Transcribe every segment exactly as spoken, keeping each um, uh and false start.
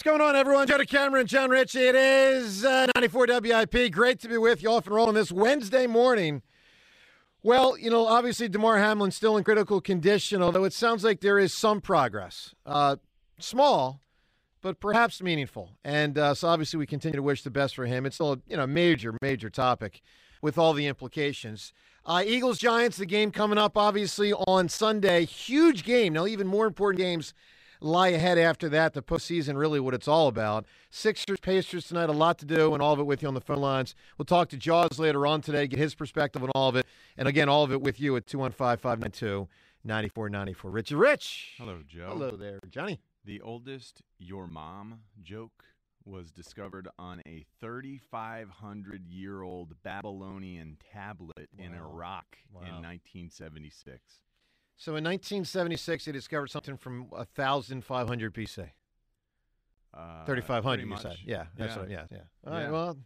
What's going on, everyone? Jody Cameron, John Ritchie. It is uh, ninety-four W I P. Great to be with you all for rolling this Wednesday morning. Well, you know, obviously DeMar Hamlin's still in critical condition, although it sounds like there is some progress. Uh, small, but perhaps meaningful. And uh, so obviously we continue to wish the best for him. It's still a you know, major, major topic with all the implications. Uh, Eagles-Giants, the game coming up obviously on Sunday. Huge game. Now, even more important games lie ahead after that. The postseason, really what it's all about. Sixers, Pacers tonight, a lot to do, and all of it with you on the phone lines. We'll talk to Jaws later on today, get his perspective on all of it. And again, all of it with you at two one five, five nine two, nine four nine four. Richie Rich. Hello, Joe. Hello there, Johnny. The oldest your mom joke was discovered on a thirty-five hundred year old Babylonian tablet wow. in Iraq wow. in nineteen seventy-six. So in nineteen seventy-six, they discovered something from fifteen hundred B C. Uh, thirty-five hundred, you said. Yeah, that's yeah. What, yeah, yeah. All yeah. right, well,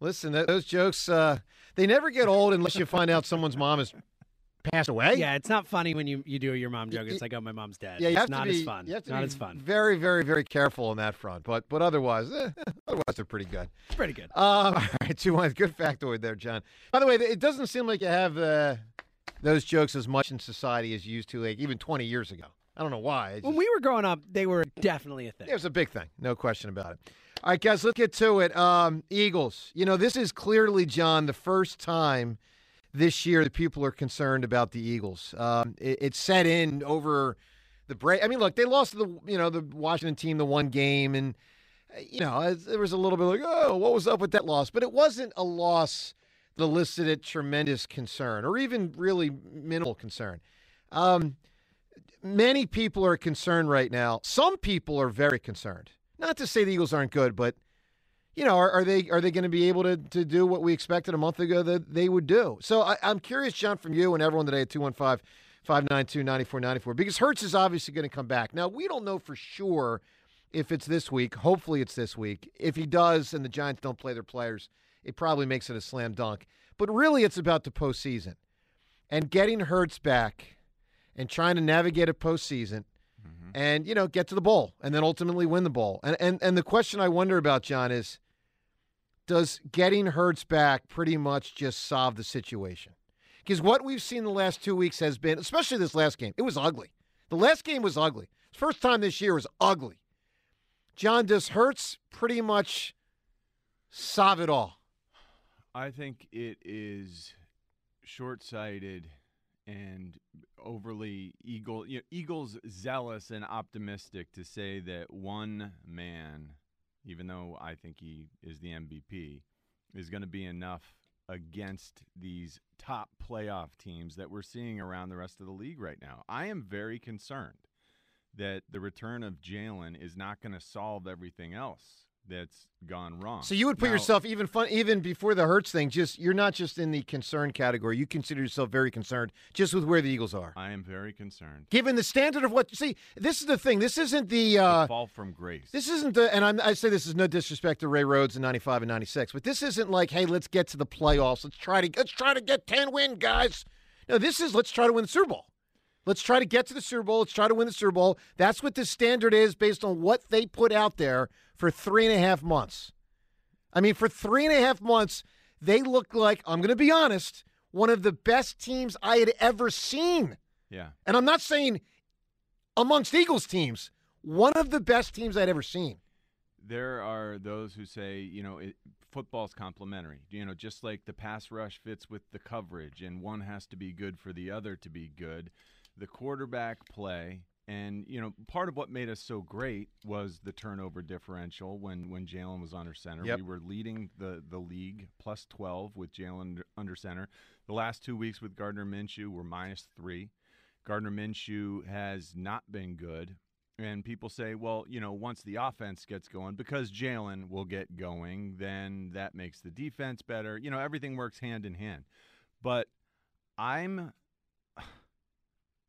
listen, th- those jokes, uh, they never get old unless you find out someone's mom has passed away. Yeah, it's not funny when you, you do your mom joke. It's it, like, oh, my mom's dead. Yeah, you it's have not to be, as fun. You have to not be as fun. Very, very, very careful on that front. But but otherwise, eh, otherwise they're pretty good. Pretty good. Um, all right, two ones. Good factoid there, John. By the way, it doesn't seem like you have uh, – those jokes as much in society as you used to, like even twenty years ago. I don't know why. Just, when we were growing up, they were definitely a thing. It was a big thing. No question about it. All right, guys, let's get to it. Um, Eagles. You know, this is clearly, John, the first time this year that people are concerned about the Eagles. Um, it, it set in over the break. I mean, look, they lost the, you know, the Washington team the one game, and, you know, there was a little bit like, oh, what was up with that loss? But it wasn't a loss elicited tremendous concern or even really minimal concern. Um, many people are concerned right now. Some people are very concerned. Not to say the Eagles aren't good, but, you know, are, are they are they going to be able to, to do what we expected a month ago that they would do? So I, I'm curious, John, from you and everyone today at two one five, five nine two, nine four nine four, because Hurts is obviously going to come back. Now, we don't know for sure if it's this week. Hopefully it's this week. If he does and the Giants don't play their players, it probably makes it a slam dunk. But really, it's about the postseason. And getting Hurts back and trying to navigate a postseason mm-hmm. and, you know, get to the bowl and then ultimately win the bowl. And, and and the question I wonder about, John, is does getting Hurts back pretty much just solve the situation? Because what we've seen the last two weeks has been, especially this last game, it was ugly. The last game was ugly. First time this year was ugly. John, does Hurts pretty much solve it all? I think it is short-sighted and overly Eagle, you know, Eagles zealous and optimistic to say that one man, even though I think he is the M V P, is going to be enough against these top playoff teams that we're seeing around the rest of the league right now. I am very concerned that the return of Jalen is not going to solve everything else that's gone wrong. So you would put now, yourself even fun, even before the Hurts thing, just you're not just in the concern category. You consider yourself very concerned just with where the Eagles are. I am very concerned. Given the standard of what, see, this is the thing. This isn't the, uh, the fall from grace. This isn't the, and I'm, I say this is no disrespect to Ray Rhodes in ninety-five and ninety-six, but this isn't like, hey, let's get to the playoffs. Let's try to let's try to get ten win, guys. No, this is let's try to win the Super Bowl. Let's try to get to the Super Bowl. Let's try to win the Super Bowl. That's what the standard is based on what they put out there for three and a half months. I mean, for three and a half months, they looked like, I'm going to be honest, one of the best teams I had ever seen. Yeah. And I'm not saying amongst Eagles teams, one of the best teams I'd ever seen. There are those who say, you know, it, football's complementary. You know, just like the pass rush fits with the coverage, and one has to be good for the other to be good. The quarterback play, and, you know, part of what made us so great was the turnover differential when, when Jalen was under center. Yep. We were leading the, the league plus twelve with Jalen under center. The last two weeks with Gardner Minshew were minus three. Gardner Minshew has not been good. And people say, well, you know, once the offense gets going, because Jalen will get going, then that makes the defense better. You know, everything works hand in hand. But I'm –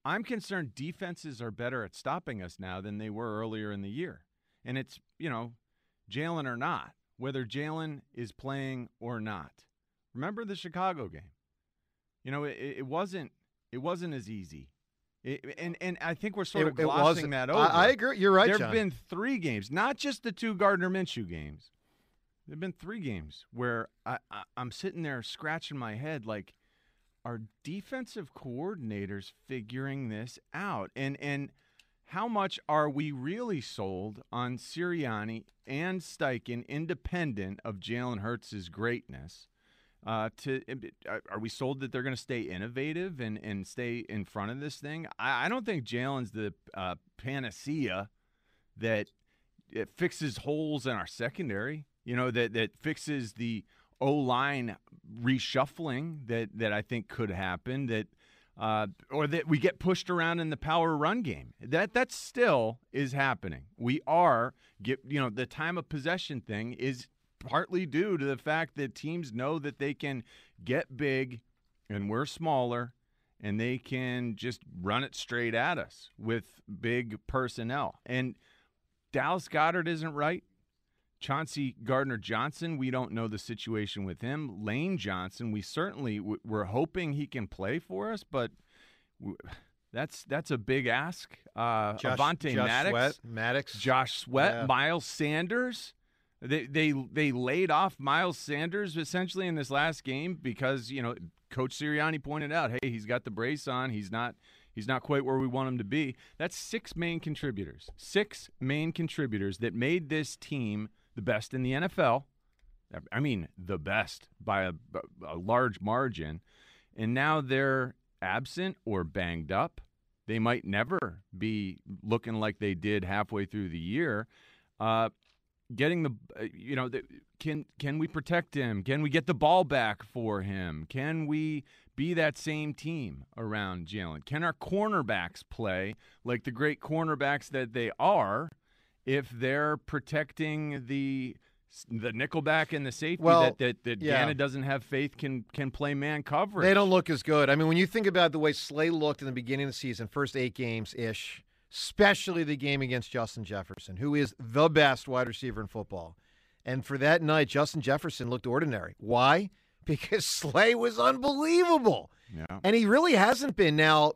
I'm concerned defenses are better at stopping us now than they were earlier in the year. And it's, you know, Jalen or not, whether Jalen is playing or not. Remember the Chicago game. You know, it, it wasn't it wasn't as easy It, and and I think we're sort of it, glossing it that over. I, I agree. You're right, There have been three games, not just the two Gardner Minshew games. There have been three games where I, I, I'm sitting there scratching my head like, are defensive coordinators figuring this out? And and how much are we really sold on Sirianni and Steichen, independent of Jalen Hurts' greatness? Uh, to are we sold that they're going to stay innovative and, and stay in front of this thing? I, I don't think Jalen's the uh, panacea that it fixes holes in our secondary. You know, that that fixes the O-line reshuffling that that I think could happen. That uh, or that we get pushed around in the power run game. That that still is happening. We are get you know the time of possession thing is partly due to the fact that teams know that they can get big and we're smaller and they can just run it straight at us with big personnel. And Dallas Goddard isn't right. Chauncey Gardner-Johnson, we don't know the situation with him. Lane Johnson, we certainly – we're hoping he can play for us, but that's that's a big ask. Uh, Josh, Avonte Josh Maddox, Sweat, Maddox. Josh Sweat, yeah. Miles Sanders. They they they laid off Miles Sanders essentially in this last game because, you know, Coach Sirianni pointed out, hey, he's got the brace on. He's not he's not quite where we want him to be. That's six main contributors, six main contributors that made this team the best in the N F L. I mean, the best by a, a large margin. And now they're absent or banged up. They might never be looking like they did halfway through the year. Uh Getting the, you know, the, can can we protect him? Can we get the ball back for him? Can we be that same team around Jalen? Can our cornerbacks play like the great cornerbacks that they are if they're protecting the the nickelback and the safety well, that, that, that yeah. Gannon doesn't have faith can can play man coverage? They don't look as good. I mean, when you think about the way Slay looked in the beginning of the season, first eight games-ish, especially the game against Justin Jefferson, who is the best wide receiver in football. And for that night, Justin Jefferson looked ordinary. Why? Because Slay was unbelievable. Yeah. And he really hasn't been now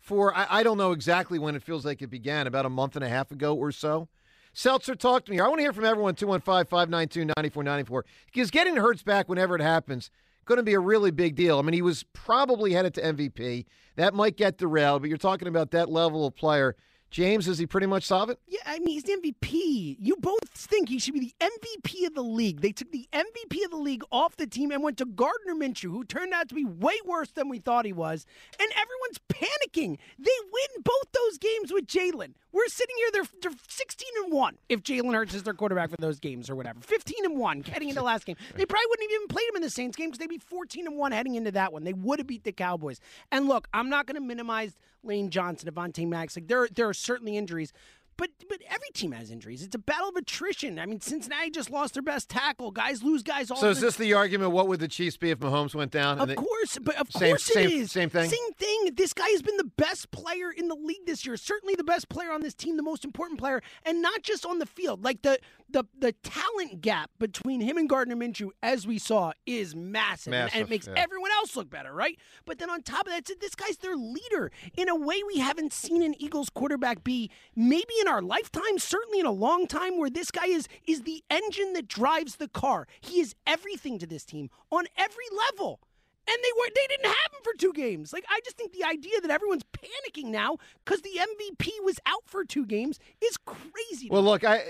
for, I, I don't know exactly when it feels like it began, about a month and a half ago or so. Seltzer, talk to me. I want to hear from everyone, two one five, five nine two, nine four nine four. Because getting Hurts back whenever it happens going to be a really big deal. I mean, he was probably headed to M V P. That might get derailed, but you're talking about that level of player. James, is he pretty much solvent? Yeah, I mean, he's the M V P. You both think he should be the M V P of the league. They took the M V P of the league off the team and went to Gardner Minshew, who turned out to be way worse than we thought he was. And everyone's panicking. They win both those games with Jalen. We're sitting here, they're, they're sixteen and one if Jalen Hurts is their quarterback for those games or whatever. fifteen and one heading into the last game. They probably wouldn't have even played him in the Saints game because they'd be fourteen and one heading into that one. They would have beat the Cowboys. And look, I'm not going to minimize Lane Johnson, Avonte Maddox. Like, there, there are certainly injuries, but but every team has injuries. It's a battle of attrition. I mean, Cincinnati just lost their best tackle. Guys lose guys all the time. So is this the argument, what would the Chiefs be if Mahomes went down? Of course, but of course it is. Same thing? Same thing. This guy has been the best player in the league this year, certainly the best player on this team, the most important player, and not just on the field. Like, the the, the talent gap between him and Gardner Minshew, as we saw, is massive, massive and it makes yeah. everyone else look better, right? But then on top of that, this guy's their leader in a way we haven't seen an Eagles quarterback be, maybe in our lifetime, certainly in a long time, where this guy is is the engine that drives the car. He is everything to this team on every level. And they were they didn't have him for two games. Like, I just think the idea that everyone's panicking now because the M V P was out for two games is crazy. Well, look, I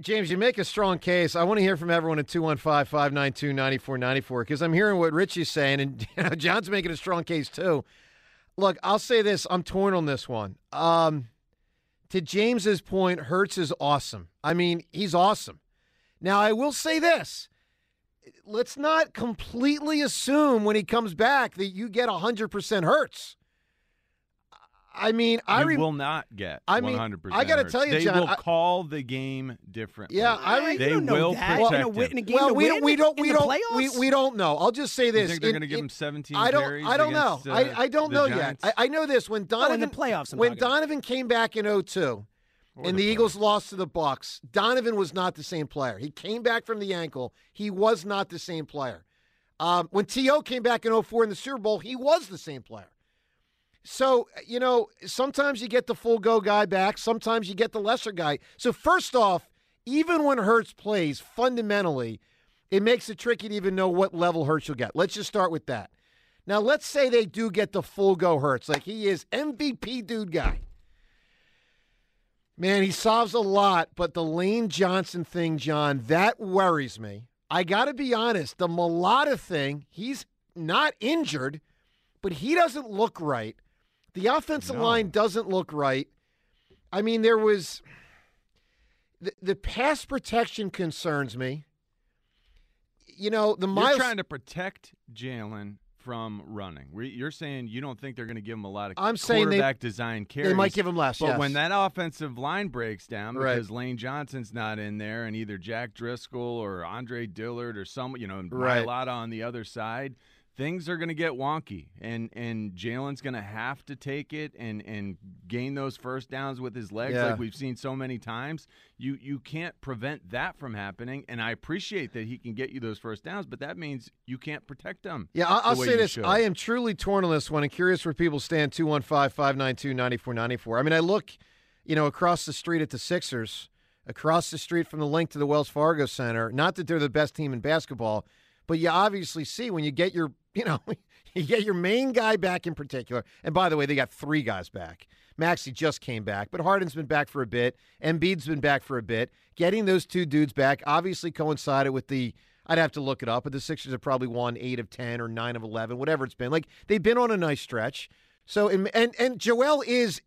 James, you make a strong case. I want to hear from everyone at two one five, five nine two, nine four nine four because I'm hearing what Richie's saying, and you know, John's making a strong case too. Look, I'll say this. I'm torn on this one. Um... To James's point, Hurts is awesome. I mean, he's awesome. Now, I will say this. Let's not completely assume when he comes back that you get one hundred percent Hurts. I mean, I re- will not get I mean, one hundred percent I got to tell you, they John. They will I, call the game differently. Yeah, I mean, they don't will know that. protect well, him. Well, we don't, we don't, we don't, we, we don't know. I'll just say this. You think they're going to give him seventeen I don't, carries I don't know. Uh, I, I don't know Giants? yet. I, I know this. When Donovan, oh, in the playoffs, when talking. Donovan came back in oh two and the, the Eagles lost to the Bucs, Donovan was not the same player. He came back from the ankle. He was not the same player. Um, when T O came back in oh four in the Super Bowl, he was the same player. So, you know, sometimes you get the full go guy back. Sometimes you get the lesser guy. So, first off, even when Hurts plays, fundamentally, it makes it tricky to even know what level Hurts you'll get. Let's just start with that. Now, let's say they do get the full go Hurts. Like, he is M V P dude guy. Man, he solves a lot, but the Lane Johnson thing, John, that worries me. I got to be honest. The Mulata thing, he's not injured, but he doesn't look right. The offensive no. line doesn't look right. I mean, there was the, – the pass protection concerns me. You know, the Miles – You're trying to protect Jalen from running. You're saying you don't think they're going to give him a lot of I'm quarterback they, design carries. They might give him less, But yes. when that offensive line breaks down because right. Lane Johnson's not in there and either Jack Driscoll or Andre Dillard or some – you know, and right. Mailata on the other side – things are going to get wonky, and, and Jalen's going to have to take it and, and gain those first downs with his legs yeah. like we've seen so many times. You you can't prevent that from happening, and I appreciate that he can get you those first downs, but that means you can't protect them. Yeah, I'll, I'll say this. Should. I am truly torn on this one and curious where people stand, two one five, five nine two, nine four nine four. I mean, I look, you know, across the street at the Sixers, across the street from the link to the Wells Fargo Center, not that they're the best team in basketball, but you obviously see when you get your – You know, you get your main guy back in particular. And by the way, they got three guys back. Maxey just came back, but Harden's been back for a bit. Embiid's been back for a bit. Getting those two dudes back obviously coincided with the, I'd have to look it up, but the Sixers have probably won eight of ten or nine of eleven, whatever it's been. Like, they've been on a nice stretch. So, and, and, and Joel is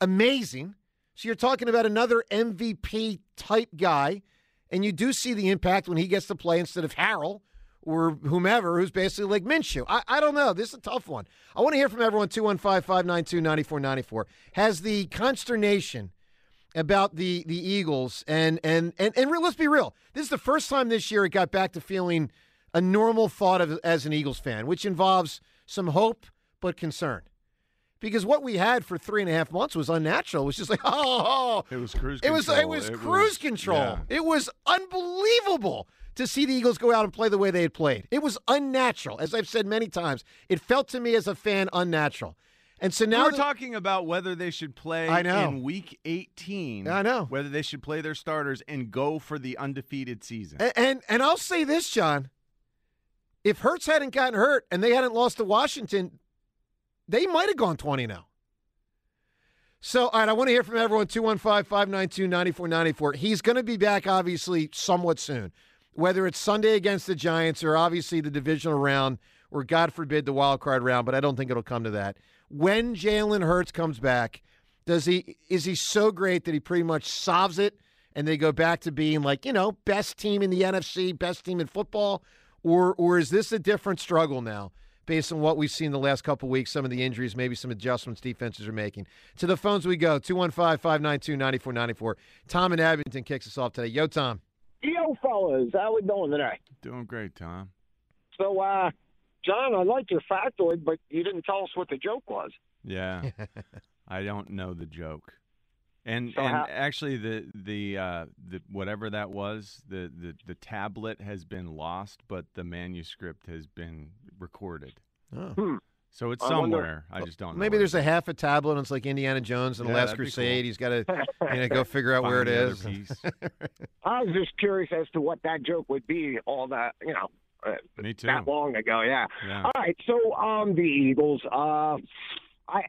amazing. So you're talking about another M V P type guy, and you do see the impact when he gets to play instead of Harrell, or whomever, who's basically like Minshew. I, I don't know. This is a tough one. I want to hear from everyone, two one five, five nine two, nine four nine four. Has the consternation about the, the Eagles, and, and, and, and let's be real, this is the first time this year it got back to feeling a normal thought of, as an Eagles fan, which involves some hope but concern. Because what we had for three and a half months was unnatural. It was just like, oh, oh. It was cruise control. It was, it was it cruise was, control. Yeah. It was unbelievable to see the Eagles go out and play the way they had played. It was unnatural. As I've said many times, it felt to me as a fan unnatural. And so now we're the, talking about whether they should play I know. in week eighteen. I know. Whether they should play their starters and go for the undefeated season. And, and, and I'll say this, John. If Hurts hadn't gotten hurt and they hadn't lost to Washington, they might have gone twenty now. So, all right, I want to hear from everyone, two one five, five nine two, nine four nine four. He's going to be back, obviously, somewhat soon, whether it's Sunday against the Giants or obviously the divisional round or, God forbid, the wild card round, but I don't think it'll come to that. When Jalen Hurts comes back, does he is he so great that he pretty much solves it and they go back to being like, you know, best team in the N F C, best team in football, or or is this a different struggle now? Based on what we've seen the last couple of weeks, some of the injuries, maybe some adjustments defenses are making. To the phones we go, two one five, five nine two, nine four nine four. Tom in Abington kicks us off today. Yo, Tom. Yo, fellas. How we doing tonight? Doing great, Tom. So, uh, John, I like your factoid, but you didn't tell us what the joke was. Yeah. I don't know the joke. And so and how- actually, the the, uh, the whatever that was, the, the, the tablet has been lost, but the manuscript has been recorded. Oh. Hmm. So it's I somewhere. Wonder, I just don't know. Maybe there's it. a half a tablet, and it's like Indiana Jones and yeah, The Last Crusade. Cool. He's got to you know, go figure out where it is. I was just curious as to what that joke would be all that, you know, uh, Me too. that long ago. Yeah. yeah. All right. So um, the Eagles, uh, I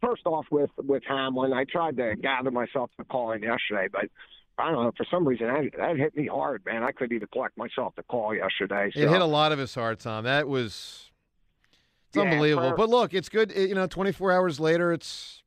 first off with, with Hamlin, I tried to gather myself to call in yesterday, but I don't know, for some reason, that, that hit me hard, man. I couldn't even collect myself to call yesterday. So. It hit a lot of us hard, Tom. That was... It's yeah, unbelievable. For, but look, it's good. You know, twenty-four hours later, it's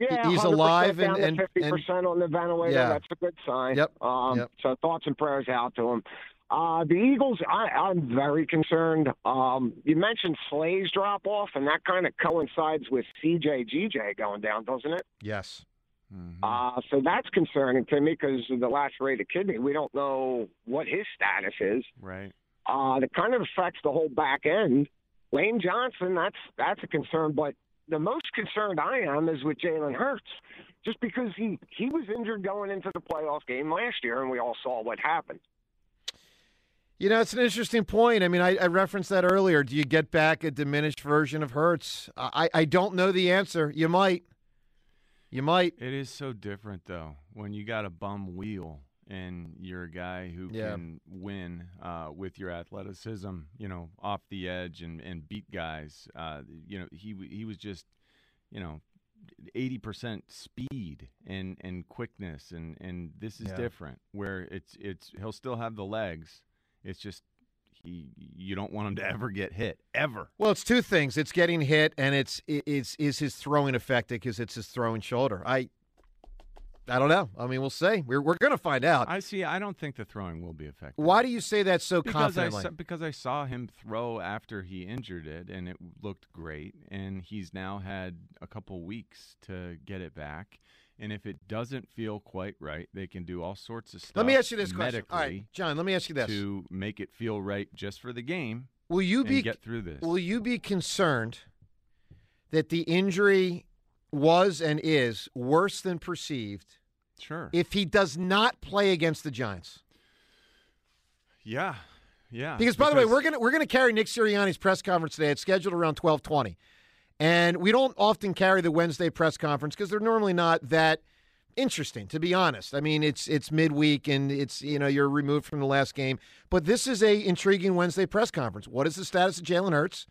yeah, he's alive down and, and fifty percent on the ventilator. Yeah. That's a good sign. Yep. Um, yep. So thoughts and prayers out to him. Uh, the Eagles, I, I'm very concerned. Um, you mentioned Slay's drop off, and that kind of coincides with C J G J going down, doesn't it? Yes. Mm-hmm. Uh, so that's concerning to me because of the lacerated kidney. We don't know what his status is. Right. Uh, that kind of affects the whole back end. Lane Johnson, that's that's a concern, but the most concerned I am is with Jalen Hurts, just because he, he was injured going into the playoff game last year, and we all saw what happened. You know, it's an interesting point. I mean, I, I referenced that earlier. Do you get back a diminished version of Hurts? I, I don't know the answer. You might. You might. It is so different, though, when you got a bum wheel and you're a guy who yeah. can win uh, with your athleticism, you know, off the edge and, and beat guys. Uh, you know, he he was just, you know, eighty percent speed and, and quickness, and, and this is yeah. different, where it's it's he'll still have the legs. It's just he you don't want him to ever get hit, ever. Well, it's two things. It's getting hit, and it's it's is his throwing effective because it's his throwing shoulder. I I don't know. I mean, we'll see. We're we're going to find out. I see. I don't think the throwing will be effective. Why do you say that so because confidently? I saw, because I saw him throw after he injured it, and it looked great, and he's now had a couple weeks to get it back. And if it doesn't feel quite right, they can do all sorts of stuff. Let me ask you this question. All right, John, let me ask you this. To make it feel right just for the game will you and be, get through this. Will you be concerned that the injury was and is worse than perceived? Sure. If he does not play against the Giants? Yeah, yeah. Because, by because... the way, we're going we're gonna carry Nick Sirianni's press conference today. It's scheduled around twelve twenty. And we don't often carry the Wednesday press conference because they're normally not that interesting, to be honest. I mean, it's it's midweek and it's, you know, you're removed from the last game. But this is a intriguing Wednesday press conference. What is the status of Jalen Hurts?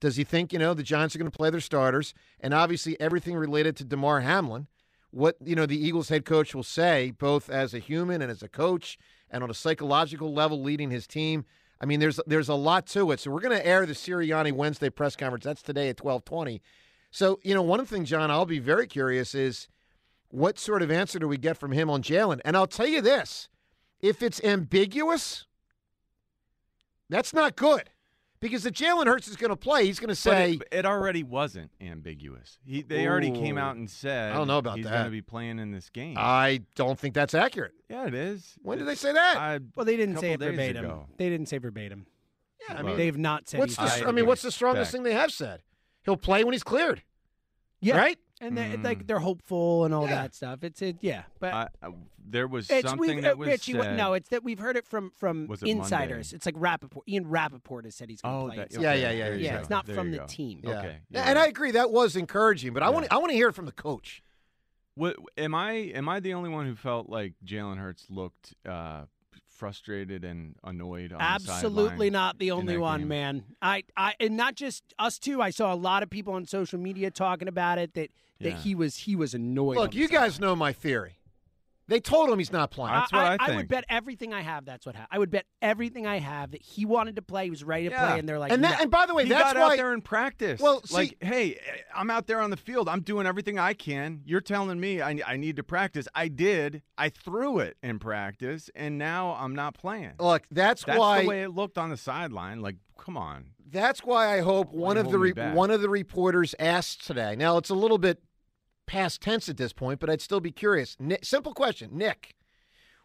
Does he think, you know, the Giants are going to play their starters? And obviously everything related to DeMar Hamlin, what, you know, the Eagles head coach will say, both as a human and as a coach and on a psychological level leading his team. I mean, there's there's a lot to it. So we're going to air the Sirianni Wednesday press conference. That's today at twelve twenty. So, you know, one thing, John, I'll be very curious is what sort of answer do we get from him on Jalen? And I'll tell you this, if it's ambiguous, that's not good. Because if Jalen Hurts is going to play, he's going to say... But it, it already wasn't ambiguous. He, they ooh, already came out and said... I don't know about he's that. He's going to be playing in this game. I don't think that's accurate. Yeah, it is. When it's, did they say that? I, well, they didn't say it verbatim. Ago. They didn't say verbatim. Yeah, I mean... They've not said... What's the, I, I mean, what's the strongest thing they have said? He'll play when he's cleared. Yeah. Right? And they, mm. like they're hopeful and all yeah. that stuff. It's it, yeah. But I, I, there was something that was Rich, said. You, no, it's that we've heard it from from it insiders. Monday? It's like Rappaport. Ian Rappaport has said he's going to oh, play. That, okay. Yeah, yeah, yeah. Yeah, yeah it's not there from the team. Yeah. Okay, yeah, and I agree that was encouraging, but yeah. I want I want to hear it from the coach. What, am I am I the only one who felt like Jalen Hurts looked uh, frustrated and annoyed on absolutely the not the only one game? Man I, I and not just us two. I saw a lot of people on social media talking about it that yeah. that he was he was annoyed. Look, you guys know my theory. They told him he's not playing. That's what I, I think. I would bet everything I have. That's what ha- I would bet everything I have that he wanted to play. He was ready to yeah. play, and they're like, and, that, no. and by the way, he that's got why out there in practice. Well, see, like, hey, I'm out there on the field. I'm doing everything I can. You're telling me I I need to practice. I did. I threw it in practice, and now I'm not playing. Look, that's, that's why the way it looked on the sideline. Like, come on. That's why I hope one of the re- one of the reporters asked today. Now it's a little bit past tense at this point, but I'd still be curious. Nick, simple question. Nick,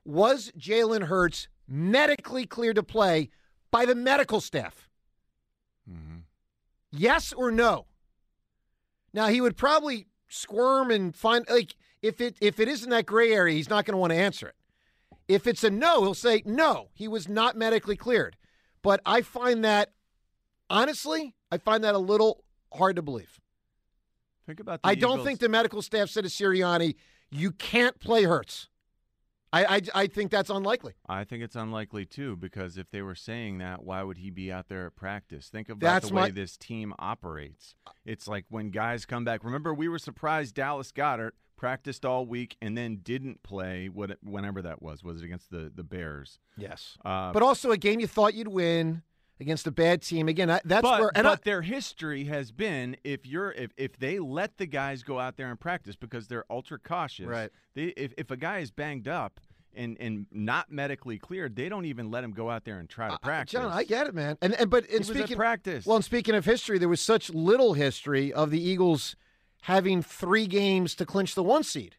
was Jalen Hurts medically cleared to play by the medical staff? Mm-hmm. Yes or no? Now, he would probably squirm and find, like, if it if it isn't that gray area, he's not going to want to answer it. If it's a no, he'll say, no, he was not medically cleared. But I find that, honestly, I find that a little hard to believe. Think about the I Eagles. Don't think the medical staff said to Sirianni, you can't play Hurts. I, I, I think that's unlikely. I think it's unlikely, too, because if they were saying that, why would he be out there at practice? Think about that's the way my... this team operates. It's like when guys come back. Remember, we were surprised Dallas Goddard practiced all week and then didn't play what, whenever that was. Was it against the, the Bears? Yes. Uh, but also a game you thought you'd win. Against a bad team again. I, that's but, where, and but I, their history has been if you're if, if they let the guys go out there and practice because they're ultra cautious. Right. They, if if a guy is banged up and, and not medically cleared, they don't even let him go out there and try to practice. Uh, John, I get it, man. And and but in speaking practice. Well, and speaking of history, there was such little history of the Eagles having three games to clinch the one seed.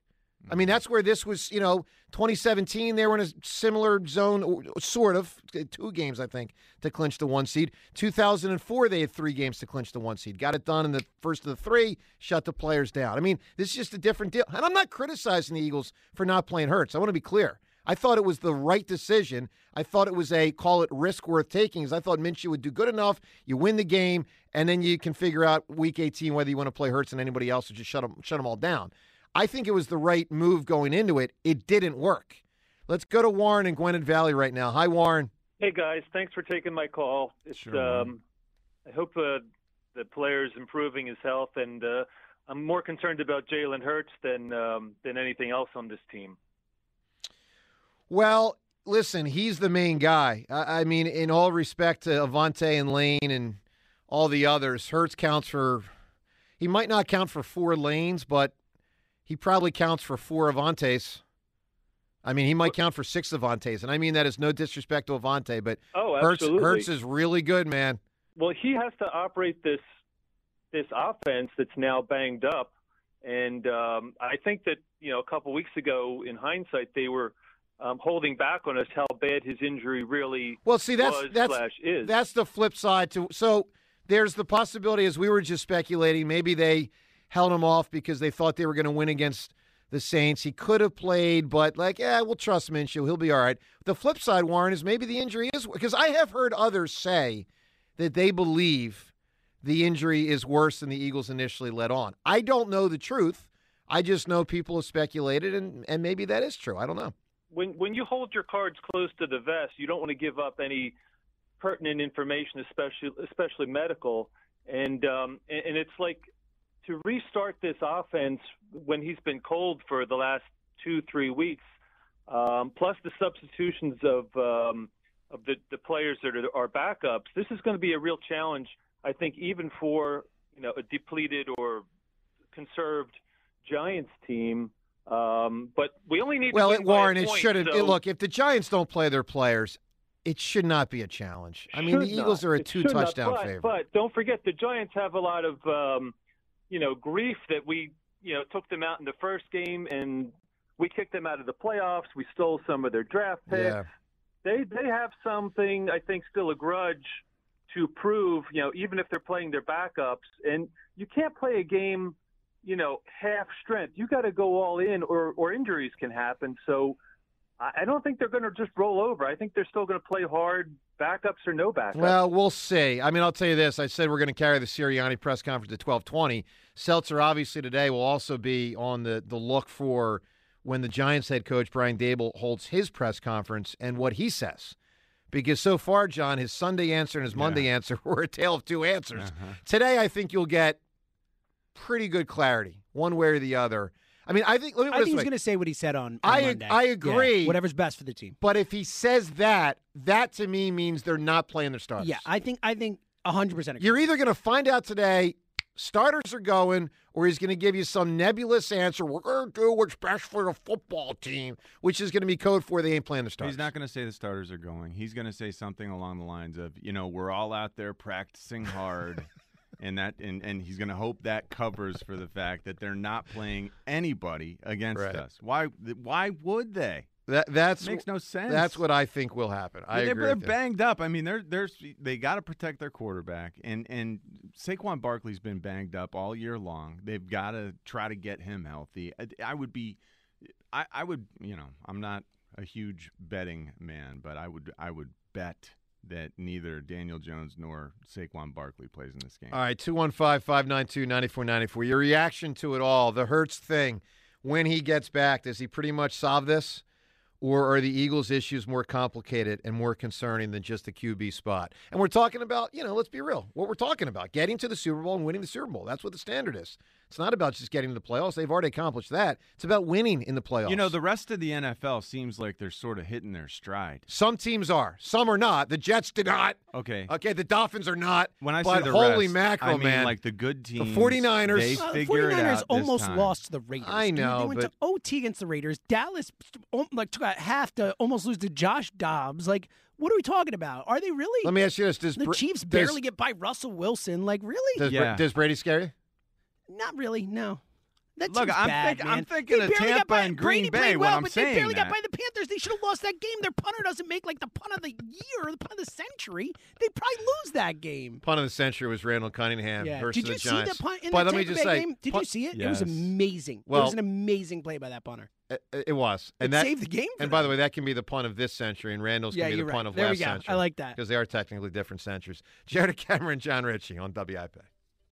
I mean, that's where this was, you know, twenty seventeen, they were in a similar zone, sort of, two games, I think, to clinch the one seed. two thousand four, they had three games to clinch the one seed. Got it done in the first of the three, shut the players down. I mean, this is just a different deal. And I'm not criticizing the Eagles for not playing Hurts. I want to be clear. I thought it was the right decision. I thought it was a, call it, risk worth taking. I thought Minshew would do good enough. You win the game, and then you can figure out week eighteen whether you want to play Hurts and anybody else or just shut them, shut them all down. I think it was the right move going into it. It didn't work. Let's go to Warren in Gwinnett Valley right now. Hi, Warren. Hey, guys. Thanks for taking my call. It's, sure. Um, I hope uh, the player's improving his health, and uh, I'm more concerned about Jalen Hurts than um, than anything else on this team. Well, listen, he's the main guy. I, I mean, in all respect to Avonte and Lane and all the others, Hurts counts for – he might not count for four Lanes, but he probably counts for four Avontes. I mean, he might count for six Avontes, and I mean that as no disrespect to Avonte, but oh, Hurts, Hurts is really good, man. Well, he has to operate this this offense that's now banged up, and um, I think that, you know, a couple weeks ago, in hindsight, they were – Um, holding back on us how bad his injury really well, see, that's, was that's, slash is. That's the flip side. To So there's the possibility, as we were just speculating, maybe they held him off because they thought they were going to win against the Saints. He could have played, but like, yeah, we'll trust Minshew. He'll be all right. The flip side, Warren, is maybe the injury is – because I have heard others say that they believe the injury is worse than the Eagles initially let on. I don't know the truth. I just know people have speculated, and, and maybe that is true. I don't know. When when you hold your cards close to the vest, you don't want to give up any pertinent information, especially especially medical. And um, and, and it's like to restart this offense when he's been cold for the last two three weeks, um, plus the substitutions of um, of the, the players that are, are backups. This is going to be a real challenge, I think, even for, you know, a depleted or conserved Giants team. Um, but we only need. Well, to it, Warren, it point, shouldn't. So. It, look, if the Giants don't play their players, it should not be a challenge. I mean, should the Eagles not. Are a two-touchdown favorite. But don't forget, the Giants have a lot of, um, you know, grief that we, you know, took them out in the first game and we kicked them out of the playoffs. We stole some of their draft picks. Yeah. They they have something, I think, still a grudge to prove. You know, even if they're playing their backups, and you can't play a game, you know, half strength. You got to go all in, or, or injuries can happen. So I don't think they're going to just roll over. I think they're still going to play hard, backups or no backups. Well, we'll see. I mean, I'll tell you this. I said we're going to carry the Sirianni press conference at twelve twenty. Seltzer, obviously, today will also be on the, the look for when the Giants head coach, Brian Daboll, holds his press conference and what he says. Because so far, John, his Sunday answer and his Monday yeah. answer were a tale of two answers. Uh-huh. Today, I think you'll get pretty good clarity, one way or the other. I mean, I think. Let me put I think he's going to say what he said on, on I, Monday. I agree. Yeah, whatever's best for the team. But if he says that, that to me means they're not playing their starters. Yeah, I think. I think one hundred percent. Agree. You're either going to find out today, starters are going, or he's going to give you some nebulous answer. We're going to do what's best for the football team, which is going to be code for they ain't playing the starters. He's not going to say the starters are going. He's going to say something along the lines of, you know, we're all out there practicing hard. And that, and, and he's going to hope that covers for the fact that they're not playing anybody against right. us. Why? Why would they? That that's, makes no sense. That's what I think will happen. I they're, agree. They're banged that. Up. I mean, they're they're they got to protect their quarterback, and and Saquon Barkley's been banged up all year long. They've got to try to get him healthy. I, I would be, I, I would, you know, I'm not a huge betting man, but I would I would bet that neither Daniel Jones nor Saquon Barkley plays in this game. All right, two one five, five nine two, nine four nine four. Your reaction to it all, the Hurts thing, when he gets back, does he pretty much solve this? Or are the Eagles' issues more complicated and more concerning than just the Q B spot? And we're talking about, you know, let's be real, what we're talking about, getting to the Super Bowl and winning the Super Bowl. That's what the standard is. It's not about just getting to the playoffs. They've already accomplished that. It's about winning in the playoffs. You know, the rest of the N F L seems like they're sort of hitting their stride. Some teams are. Some are not. The Jets did not. Okay. Okay, the Dolphins are not. When I but say the holy rest, mackerel, I mean, man, like the good teams. The 49ers. They uh, figured the 49ers out almost lost to the Raiders. I know. Dude, they went but... to O T against the Raiders. Dallas like took out have to almost lose to Josh Dobbs. Like, what are we talking about? Are they really? Let me ask you this. Does the Br- Chiefs barely does, get by Russell Wilson? Like, really? Does, yeah. Br- does Brady scare you? Not really, no. That Look, I'm, bad, think, I'm thinking they of Tampa by, and Green Brady Bay well, I'm but saying they barely that. Got by the Panthers. They should have lost that game. Their punter doesn't make, like, the punt of the year or the punt of the century. They'd probably lose that game. Punt of the century was Randall Cunningham yeah. versus the Giants. Did you see the punt in but the Tampa Bay say, game? Did punt, you see it? Yes. It was amazing. Well, it was an amazing play by that punter. It was. And it that, saved the game for And them. By the way, that can be the punt of this century, and Randall's yeah, can be the right. punt of there last century. I like that. Because they are technically different centuries. Jared Cameron, John Ritchie on W I P.